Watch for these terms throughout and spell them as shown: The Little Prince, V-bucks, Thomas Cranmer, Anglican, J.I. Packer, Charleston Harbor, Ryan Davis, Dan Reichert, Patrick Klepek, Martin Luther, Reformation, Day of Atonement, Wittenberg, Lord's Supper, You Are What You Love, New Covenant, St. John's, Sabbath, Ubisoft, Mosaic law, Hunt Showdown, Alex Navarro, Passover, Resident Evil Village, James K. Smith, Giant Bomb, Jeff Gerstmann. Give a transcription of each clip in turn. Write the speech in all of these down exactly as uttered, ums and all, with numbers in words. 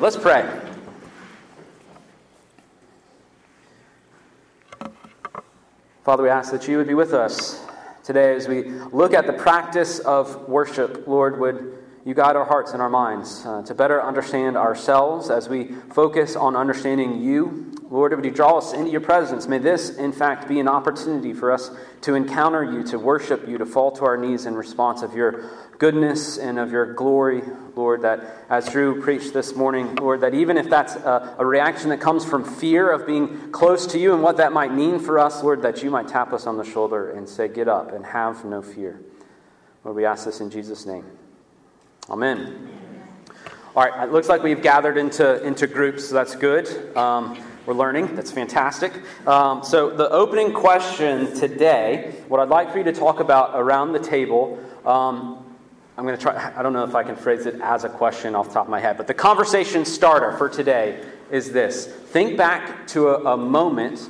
Let's pray. Father, we ask that you would be with us today as we look at the practice of worship. Lord, would you guide our hearts and our minds uh, to better understand ourselves as we focus on understanding you. Lord, would you draw us into your presence? May this, in fact, be an opportunity for us to encounter you, to worship you, to fall to our knees in response of your goodness and of your glory, Lord, that as Drew preached this morning, Lord, that even if that's a, a reaction that comes from fear of being close to you and what that might mean for us, Lord, that you might tap us on the shoulder and say, get up and have no fear. Lord, we ask this in Jesus' name. Amen. Amen. All right, it looks like we've gathered into, into groups, so that's good. Um, we're learning, that's fantastic. Um, so the opening question today, what I'd like for you to talk about around the table, um, I'm going to try, I don't know if I can phrase it as a question off the top of my head, but the conversation starter for today is this. Think back to a, a moment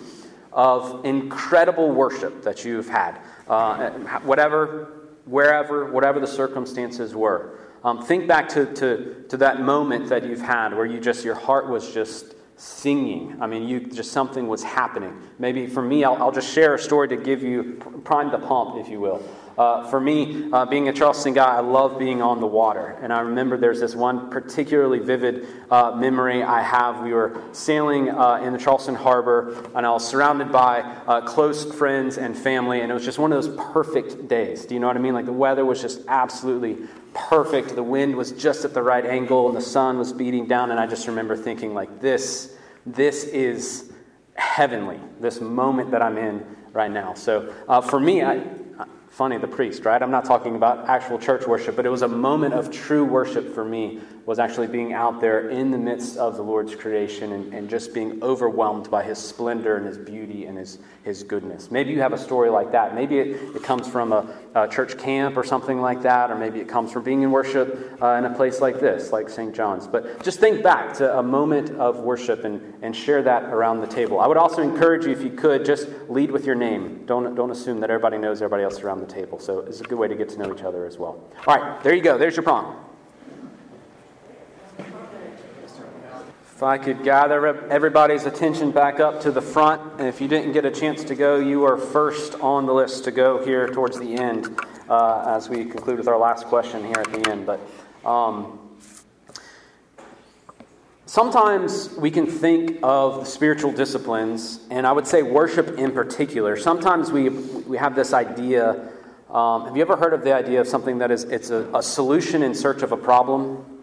of incredible worship that you've had, uh, whatever, wherever, whatever the circumstances were. Um, think back to, to, to that moment that you've had where you just, your heart was just singing. I mean, you just, something was happening. Maybe for me, I'll, I'll just share a story to give you, prime the pump, if you will. Uh, for me, uh, being a Charleston guy, I love being on the water. And I remember there's this one particularly vivid uh, memory I have. We were sailing uh, in the Charleston Harbor, and I was surrounded by uh, close friends and family, and it was just one of those perfect days. Do you know what I mean? Like, the weather was just absolutely perfect. The wind was just at the right angle, and the sun was beating down, and I just remember thinking, like, this, this is heavenly, this moment that I'm in right now. So uh, for me, I... Funny, the priest, right? I'm not talking about actual church worship, but it was a moment of true worship for me, was actually being out there in the midst of the Lord's creation and, and just being overwhelmed by his splendor and his beauty and his, his goodness. Maybe you have a story like that. Maybe it, it comes from a, a church camp or something like that, or maybe it comes from being in worship uh, in a place like this, like Saint John's. But just think back to a moment of worship and, and share that around the table. I would also encourage you, if you could, just lead with your name. Don't, don't assume that everybody knows everybody else around the table. So it's a good way to get to know each other as well. All right, there you go. There's your prompt. If I could gather everybody's attention back up to the front, and if you didn't get a chance to go, you are first on the list to go here towards the end uh, as we conclude with our last question here at the end. But um, sometimes we can think of the spiritual disciplines, and I would say worship in particular. Sometimes we we have this idea. Um, have you ever heard of the idea of something that is it's a, a solution in search of a problem?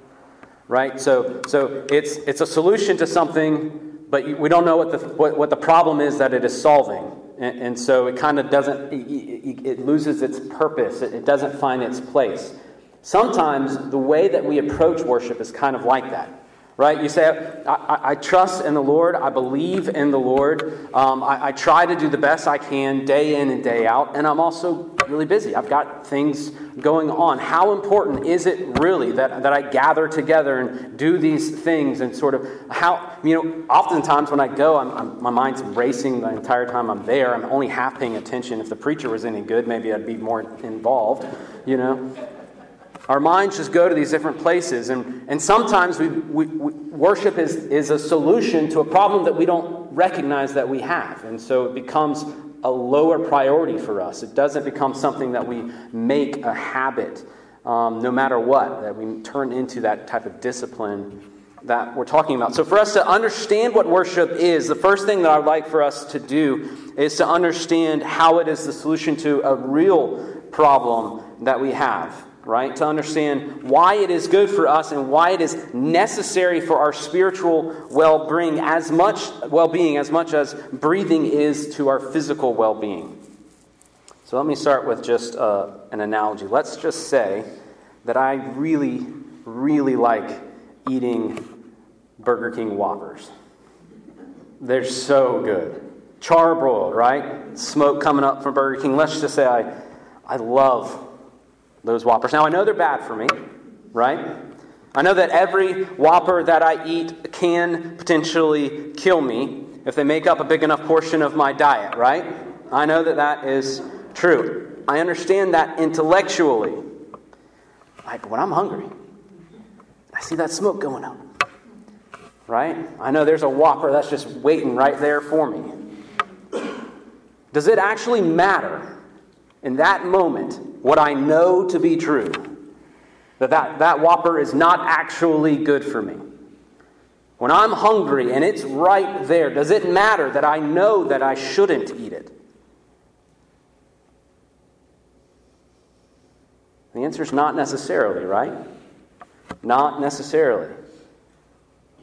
Right, so so it's it's a solution to something, but you, we don't know what the what, what the problem is that it is solving, and, and so it kind of doesn't it, it loses its purpose. It, it doesn't find its place. Sometimes the way that we approach worship is kind of like that. Right? You say, I, I, I trust in the Lord. I believe in the Lord. Um, I, I try to do the best I can day in and day out. And I'm also really busy. I've got things going on. How important is it really that, that I gather together and do these things and sort of how, you know, oftentimes when I go, I'm, I'm, my mind's racing the entire time I'm there. I'm only half paying attention. If the preacher was any good, maybe I'd be more involved, you know. Our minds just go to these different places, and, and sometimes we, we, we worship is, is a solution to a problem that we don't recognize that we have, and so it becomes a lower priority for us. It doesn't become something that we make a habit, um, no matter what, that we turn into that type of discipline that we're talking about. So for us to understand what worship is, the first thing that I would like for us to do is to understand how it is the solution to a real problem that we have. Right? To understand why it is good for us and why it is necessary for our spiritual well-being as much well-being as much as breathing is to our physical well-being. So let me start with just uh, an analogy. Let's just say that I really, really like eating Burger King Whoppers. They're so good. Charbroiled, right? Smoke coming up from Burger King. Let's just say I, I love those Whoppers. Now, I know they're bad for me, right? I know that every Whopper that I eat can potentially kill me if they make up a big enough portion of my diet, right? I know that that is true. I understand that intellectually. Like, when I'm hungry, I see that smoke going up. right? I know there's a Whopper that's just waiting right there for me. Does it actually matter in that moment what I know to be true? That that, that Whopper is not actually good for me. When I'm hungry and it's right there, does it matter that I know that I shouldn't eat it? The answer is not necessarily, right? Not necessarily.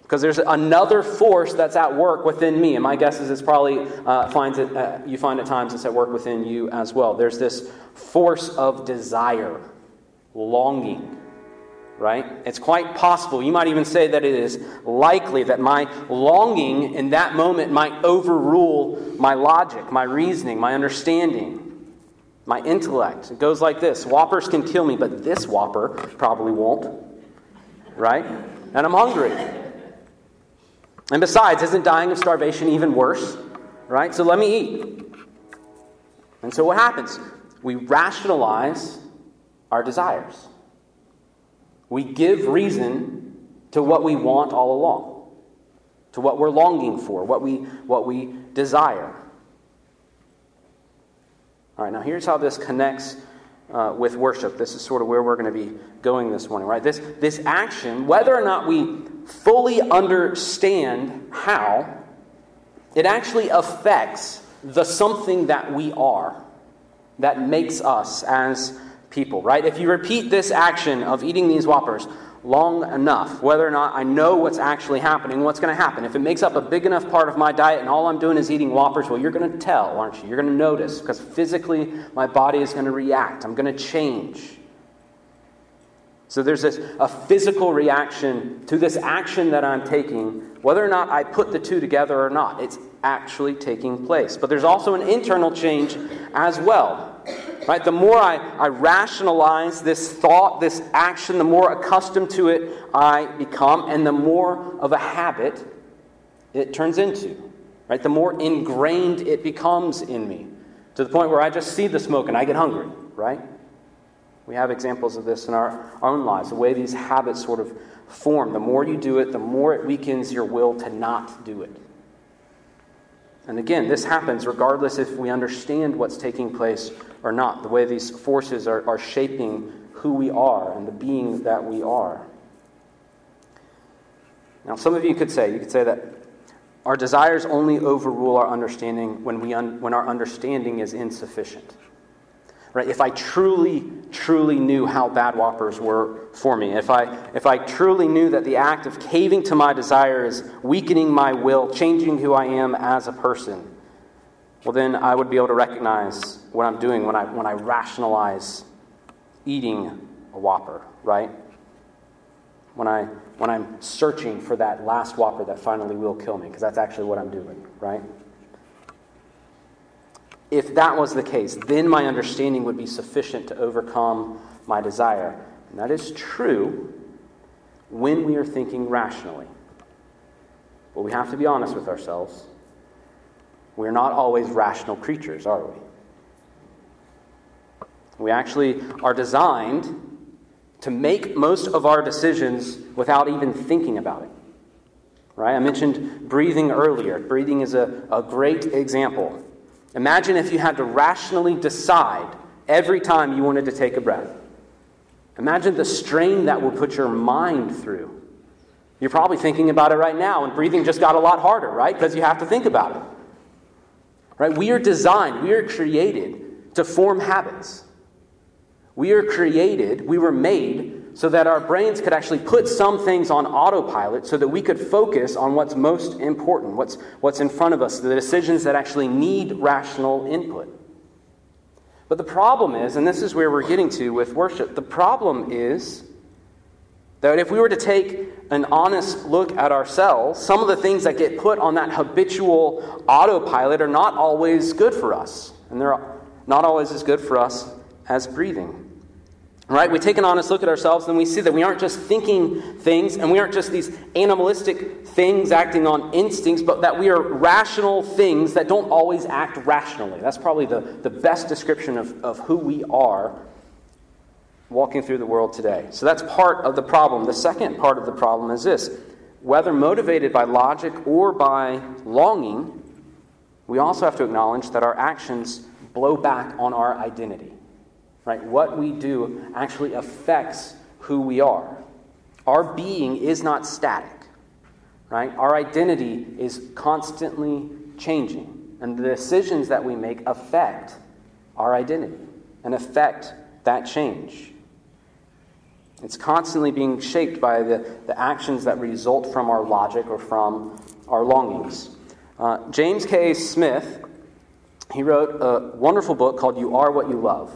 Because there's another force that's at work within me, and my guess is it's probably uh, finds it, uh, you find at times it's at work within you as well. There's this force of desire, longing, right? It's quite possible. You might even say that it is likely that my longing in that moment might overrule my logic, my reasoning, my understanding, my intellect. It goes like this. Whoppers can kill me, but this Whopper probably won't, right? And I'm hungry. And besides, isn't dying of starvation even worse? Right? So let me eat. And so what happens? We rationalize our desires. We give reason to what we want all along, to what we're longing for, what we what we desire. All right, now here's how this connects uh, with worship. This is sort of where we're going to be going this morning, right? This this action, whether or not we fully understand how it actually affects the something that we are, that makes us as people, right? If you repeat this action of eating these Whoppers long enough, whether or not I know what's actually happening, what's going to happen? If it makes up a big enough part of my diet and all I'm doing is eating Whoppers, well, you're going to tell, aren't you? You're going to notice because physically my body is going to react. I'm going to change. So there's this, a physical reaction to this action that I'm taking, whether or not I put the two together or not. It's actually taking place. But there's also an internal change as well, right? The more I, I rationalize this thought, this action, the more accustomed to it I become, and the more of a habit it turns into, right? The more ingrained it becomes in me, to the point where I just see the smoke and I get hungry, right? We have examples of this in our own lives, the way these habits sort of form. The more you do it, the more it weakens your will to not do it. And again, this happens regardless if we understand what's taking place or not, the way these forces are, are shaping who we are and the being that we are. Now, some of you could say, you could say that our desires only overrule our understanding when we un- when our understanding is insufficient. Right? If I truly, truly knew how bad Whoppers were for me, if I if I truly knew that the act of caving to my desire is weakening my will, changing who I am as a person, well, then I would be able to recognize what I'm doing when I when I rationalize eating a Whopper, right? When I when I'm searching for that last Whopper that finally will kill me, because that's actually what I'm doing, right? If that was the case, then my understanding would be sufficient to overcome my desire. And that is true when we are thinking rationally. But we have to be honest with ourselves. We're not always rational creatures, are we? We actually are designed to make most of our decisions without even thinking about it. Right? I mentioned breathing earlier. Breathing is a, a great example. Imagine if you had to rationally decide every time you wanted to take a breath. Imagine the strain that would put your mind through. You're probably thinking about it right now, and breathing just got a lot harder, right? Because you have to think about it. Right? We are designed, we are created to form habits. We are created, we were made so that our brains could actually put some things on autopilot so that we could focus on what's most important, what's what's in front of us, the decisions that actually need rational input. But the problem is, and this is where we're getting to with worship, the problem is that if we were to take an honest look at ourselves, some of the things that get put on that habitual autopilot are not always good for us. And they're not always as good for us as breathing. Right? We take an honest look at ourselves and we see that we aren't just thinking things and we aren't just these animalistic things acting on instincts, but that we are rational things that don't always act rationally. That's probably the, the best description of, of who we are walking through the world today. So that's part of the problem. The second part of the problem is this. whether motivated by logic or by longing, we also have to acknowledge that our actions blow back on our identity. Right? What we do actually affects who we are. Our being is not static. Right? Our identity is constantly changing, and the decisions that we make affect our identity and affect that change. It's constantly being shaped by the, the actions that result from our logic or from our longings. Uh, James K. Smith, he wrote a wonderful book called You Are What You Love.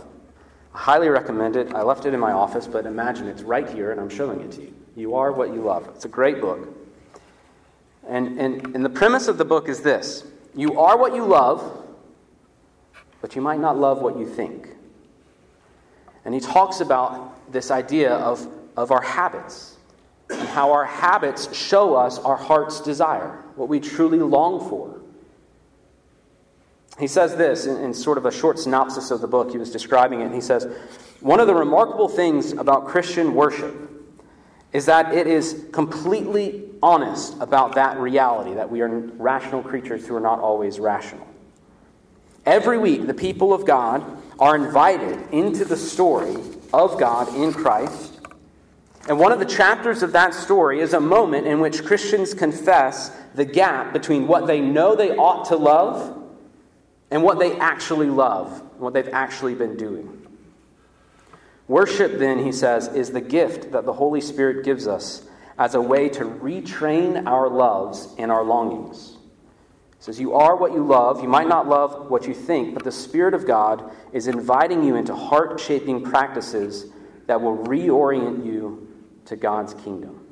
I highly recommend it. I left it in my office, but imagine it's right here and I'm showing it to you. You Are What You Love. It's a great book. And, and, and the premise of the book is this. You are what you love, but you might not love what you think. And he talks about this idea of, of our habits and how our habits show us our heart's desire, what we truly long for. He says this in, in sort of a short synopsis of the book. He was describing it, and he says, one of the remarkable things about Christian worship is that it is completely honest about that reality, that we are rational creatures who are not always rational. Every week, the people of God are invited into the story of God in Christ. And one of the chapters of that story is a moment in which Christians confess the gap between what they know they ought to love and what they actually love, and what they've actually been doing. Worship, then, he says, is the gift that the Holy Spirit gives us as a way to retrain our loves and our longings. He says, you are what you love. You might not love what you think, but the Spirit of God is inviting you into heart-shaping practices that will reorient you to God's kingdom.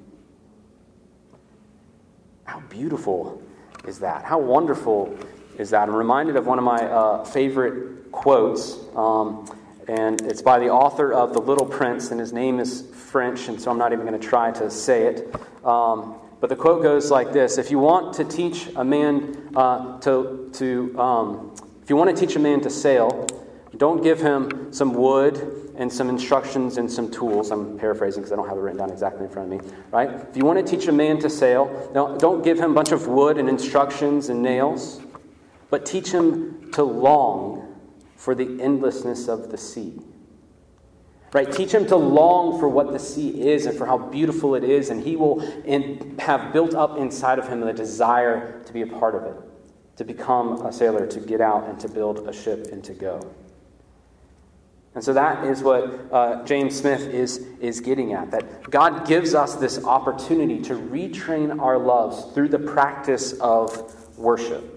How beautiful is that? How wonderful is that? I'm reminded of one of my uh, favorite quotes. Um And it's by the author of The Little Prince, and his name is French, and so I'm not even going to try to say it. Um, but the quote goes like this: "If you want to teach a man uh, to to um, if you want to teach a man to sail, don't give him some wood and some instructions and some tools." I'm paraphrasing because I don't have it written down exactly in front of me. Right? If you want to teach a man to sail, don't give him a bunch of wood and instructions and nails, but teach him to long for the endlessness of the sea. Right? Teach him to long for what the sea is and for how beautiful it is, and he will in, have built up inside of him the desire to be a part of it, to become a sailor, to get out and to build a ship and to go. And so that is what uh, James Smith is, is getting at, that God gives us this opportunity to retrain our loves through the practice of worship.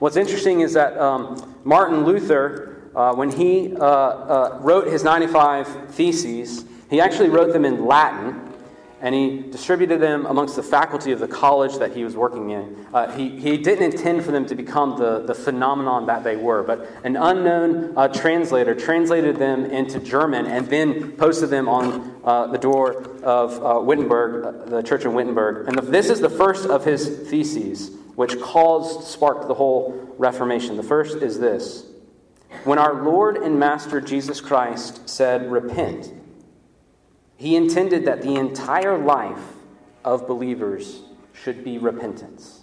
What's interesting is that um, Martin Luther, uh, when he uh, uh, wrote his ninety-five theses, he actually wrote them in Latin, and he distributed them amongst the faculty of the college that he was working in. Uh, he, he didn't intend for them to become the, the phenomenon that they were, but an unknown uh, translator translated them into German and then posted them on uh, the door of uh, Wittenberg, the church in Wittenberg. And the, this is the first of his theses, which caused, sparked the whole Reformation. The first is this: when our Lord and Master Jesus Christ said, repent, he intended that the entire life of believers should be repentance.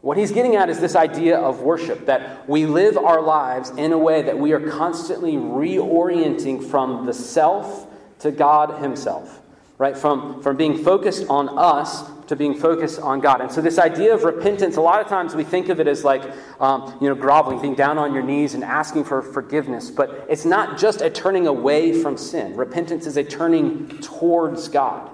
What he's getting at is this idea of worship, that we live our lives in a way that we are constantly reorienting from the self to God himself. Right, from, from being focused on us to being focused on God. And so this idea of repentance, a lot of times we think of it as like, um, you know, groveling, being down on your knees and asking for forgiveness. But it's not just a turning away from sin. Repentance is a turning towards God.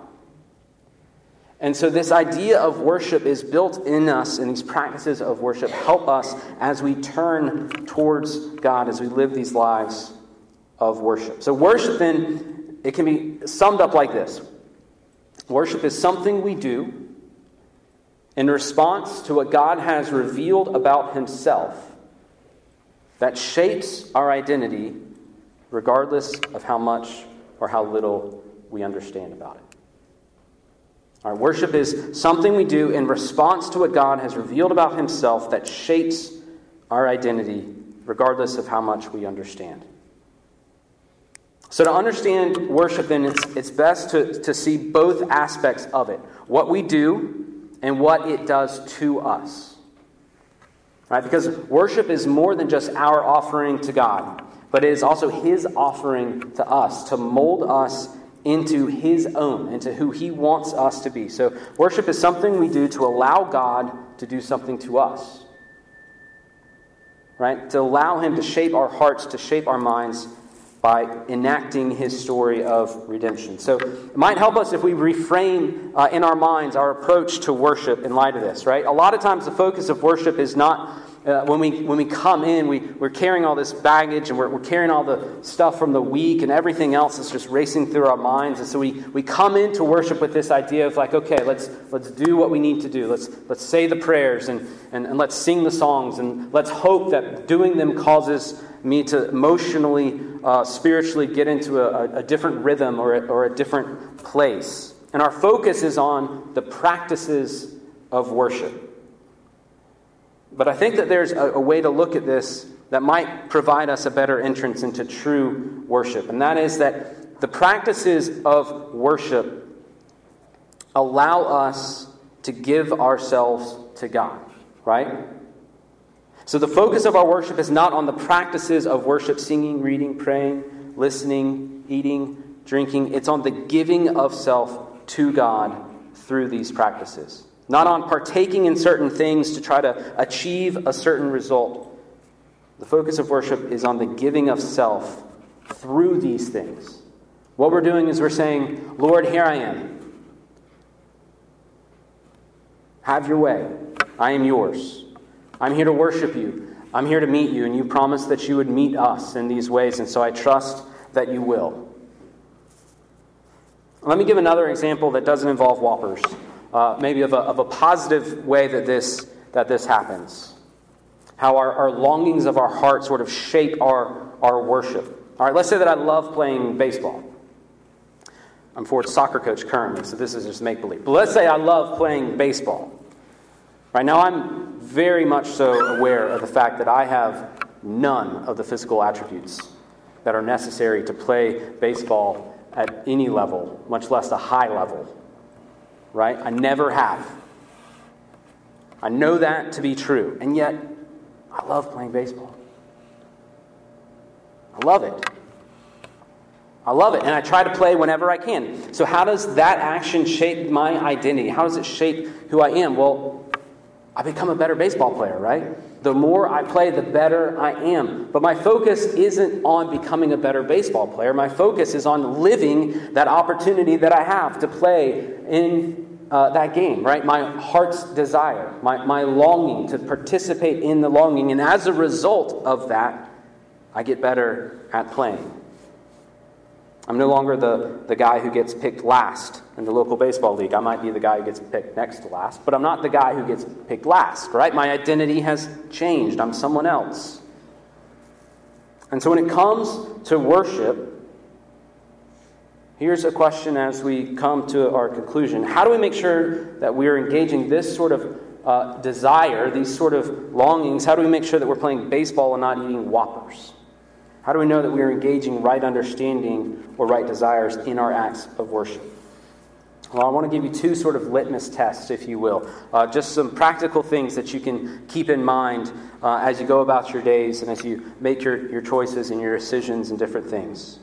And so this idea of worship is built in us, and these practices of worship help us as we turn towards God, as we live these lives of worship. So worship, then, it can be summed up like this. Worship is something we do in response to what God has revealed about himself that shapes our identity regardless of how much or how little we understand about it. Our worship is something we do in response to what God has revealed about himself that shapes our identity regardless of how much we understand. So to understand worship, then, it's, it's best to, to see both aspects of it. What we do and what it does to us. Right? Because worship is more than just our offering to God, but it is also His offering to us, to mold us into His own, into who He wants us to be. So worship is something we do to allow God to do something to us. Right? To allow Him to shape our hearts, to shape our minds, by enacting His story of redemption. So it might help us if we reframe uh, in our minds our approach to worship in light of this, right? A lot of times the focus of worship is not, uh, when we when we come in, we, we're carrying all this baggage and we're, we're carrying all the stuff from the week and everything else that's just racing through our minds. And so we, we come into worship with this idea of like, okay, let's let's do what we need to do. Let's let's say the prayers and, and, and let's sing the songs and let's hope that doing them causes me to emotionally, uh, spiritually get into a, a different rhythm or a, or a different place. And our focus is on the practices of worship. But I think that there's a, a way to look at this that might provide us a better entrance into true worship. And that is that the practices of worship allow us to give ourselves to God, right? So the focus of our worship is not on the practices of worship, singing, reading, praying, listening, eating, drinking. It's on the giving of self to God through these practices. Not on partaking in certain things to try to achieve a certain result. The focus of worship is on the giving of self through these things. What we're doing is we're saying, Lord, here I am. Have your way. I am yours. I'm here to worship you. I'm here to meet you, and you promised that you would meet us in these ways, and so I trust that you will. Let me give another example that doesn't involve whoppers, uh, maybe of a, of a positive way that this that this happens. How our, our longings of our heart sort of shape our, our worship. All right, let's say that I love playing baseball. I'm Ford's soccer coach currently, so this is just make-believe. But let's say I love playing baseball. Right now, I'm very much so aware of the fact that I have none of the physical attributes that are necessary to play baseball at any level, much less a high level. Right? I never have. I know that to be true, and yet I love playing baseball. I love it. I love it, and I try to play whenever I can. So how does that action shape my identity? How does it shape who I am? Well, I become a better baseball player, right? The more I play, the better I am. But my focus isn't on becoming a better baseball player. My focus is on living that opportunity that I have to play in uh, that game, right? My heart's desire, my, my longing to participate in the longing. And as a result of that, I get better at playing. I'm no longer the, the guy who gets picked last in the local baseball league. I might be the guy who gets picked next to last, but I'm not the guy who gets picked last, right? My identity has changed. I'm someone else. And so when it comes to worship, here's a question as we come to our conclusion. How do we make sure that we're engaging this sort of uh, desire, these sort of longings? How do we make sure that we're playing baseball and not eating Whoppers? How do we know that we are engaging right understanding or right desires in our acts of worship? Well, I want to give you two sort of litmus tests, if you will. Uh, just some practical things that you can keep in mind uh, as you go about your days and as you make your, your choices and your decisions and different things.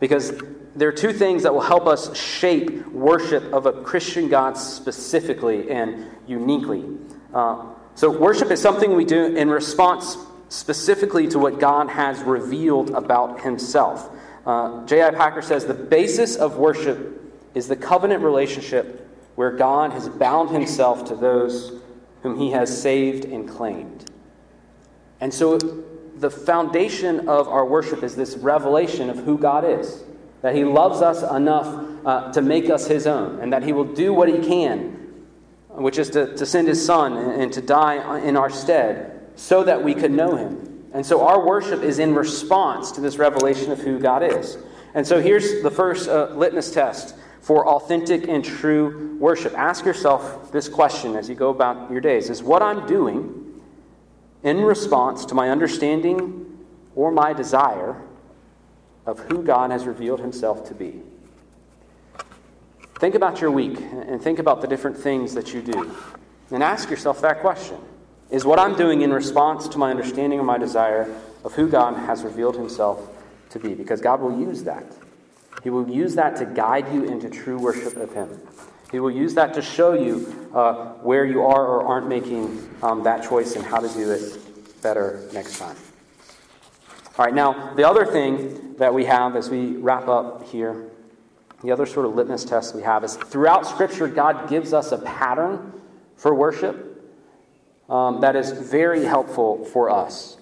Because there are two things that will help us shape worship of a Christian God specifically and uniquely. Uh, so worship is something we do in response specifically to what God has revealed about Himself. Uh, J I Packer says, the basis of worship is the covenant relationship where God has bound Himself to those whom He has saved and claimed. And so the foundation of our worship is this revelation of who God is, that He loves us enough uh, to make us His own, and that He will do what He can, which is to, to send His Son and, and to die in our stead, so that we could know Him. And so our worship is in response to this revelation of who God is. And so here's the first uh, litmus test for authentic and true worship. Ask yourself this question as you go about your days. Is what I'm doing in response to my understanding or my desire of who God has revealed himself to be. Think about your week and think about the different things that you do. And ask yourself that question. Is what I'm doing in response to my understanding or my desire of who God has revealed himself to be? Because God will use that. He will use that to guide you into true worship of him. He will use that to show you uh, where you are or aren't making um, that choice and how to do it better next time. All right, now, the other thing that we have as we wrap up here, the other sort of litmus test we have is throughout Scripture, God gives us a pattern for worship um, that is very helpful for us.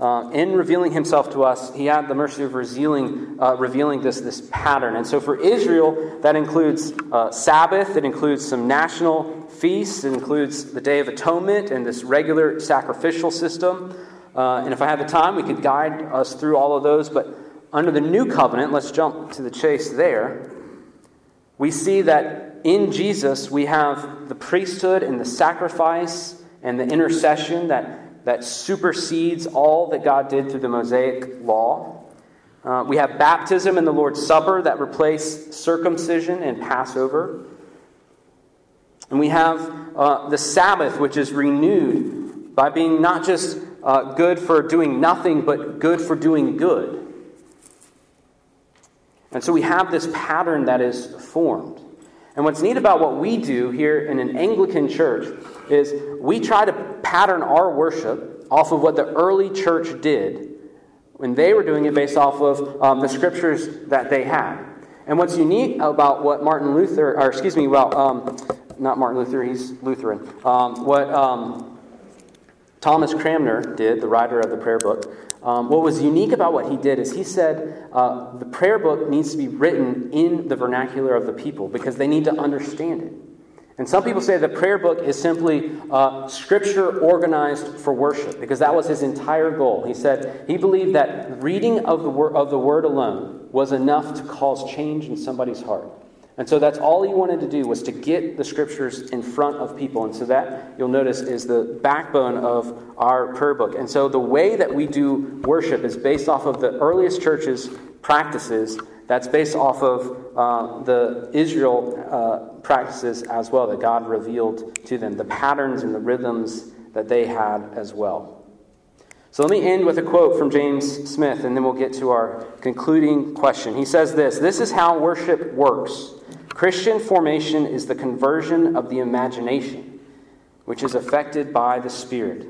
Uh, in revealing himself to us, he had the mercy of revealing, uh, revealing this, this pattern. And so for Israel, that includes uh, Sabbath, it includes some national feasts, it includes the Day of Atonement and this regular sacrificial system. Uh, and if I had the time, we could guide us through all of those. But under the New Covenant, let's jump to the chase there, we see that in Jesus we have the priesthood and the sacrifice and the intercession that that supersedes all that God did through the Mosaic law. Uh, we have baptism and the Lord's Supper that replace circumcision and Passover. And we have uh, the Sabbath, which is renewed by being not just uh, good for doing nothing, but good for doing good. And so we have this pattern that is formed. And what's neat about what we do here in an Anglican church is we try to pattern our worship off of what the early church did when they were doing it based off of um, the scriptures that they had. And what's unique about what Martin Luther, or excuse me, well, um, not Martin Luther, he's Lutheran, um, what um, Thomas Cranmer did, the writer of the prayer book, um, what was unique about what he did is he said uh, the prayer book needs to be written in the vernacular of the people because they need to understand it. And some people say the prayer book is simply uh, scripture organized for worship, because that was his entire goal. He said he believed that reading of the, wor- of the word alone was enough to cause change in somebody's heart. And so that's all he wanted to do, was to get the scriptures in front of people. And so that, you'll notice, is the backbone of our prayer book. And so the way that we do worship is based off of the earliest church's practices. That's based off of uh, the Israel uh, practices as well that God revealed to them, the patterns and the rhythms that they had as well. So let me end with a quote from James Smith, and then we'll get to our concluding question. He says this, "This is how worship works. Christian formation is the conversion of the imagination, which is affected by the Spirit,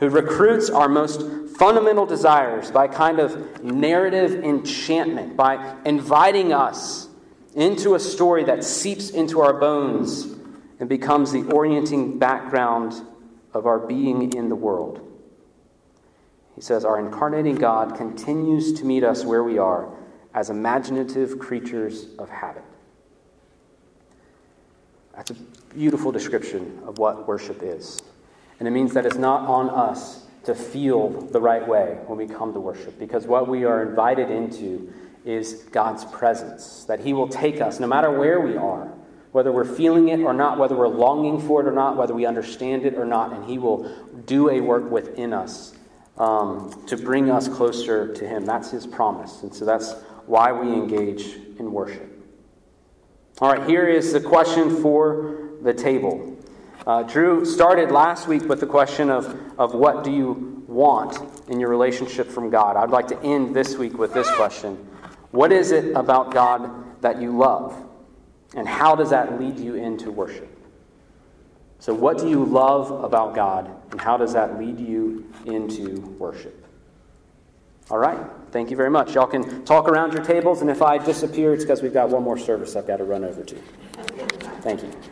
who recruits our most fundamental desires by kind of narrative enchantment, by inviting us into a story that seeps into our bones and becomes the orienting background of our being in the world." He says, our incarnating God continues to meet us where we are as imaginative creatures of habit. That's a beautiful description of what worship is. And it means that it's not on us to feel the right way when we come to worship, because what we are invited into is God's presence, that he will take us no matter where we are, whether we're feeling it or not, whether we're longing for it or not, whether we understand it or not, and he will do a work within us um, to bring us closer to him. That's his promise, and so that's why we engage in worship. All right, here is the question for the table. Uh, Drew started last week with the question of, of what do you want in your relationship from God? I'd like to end this week with this question. What is it about God that you love? And how does that lead you into worship? So what do you love about God? And how does that lead you into worship? All right. Thank you very much. Y'all can talk around your tables. And if I disappear, it's because we've got one more service I've got to run over to. Thank you.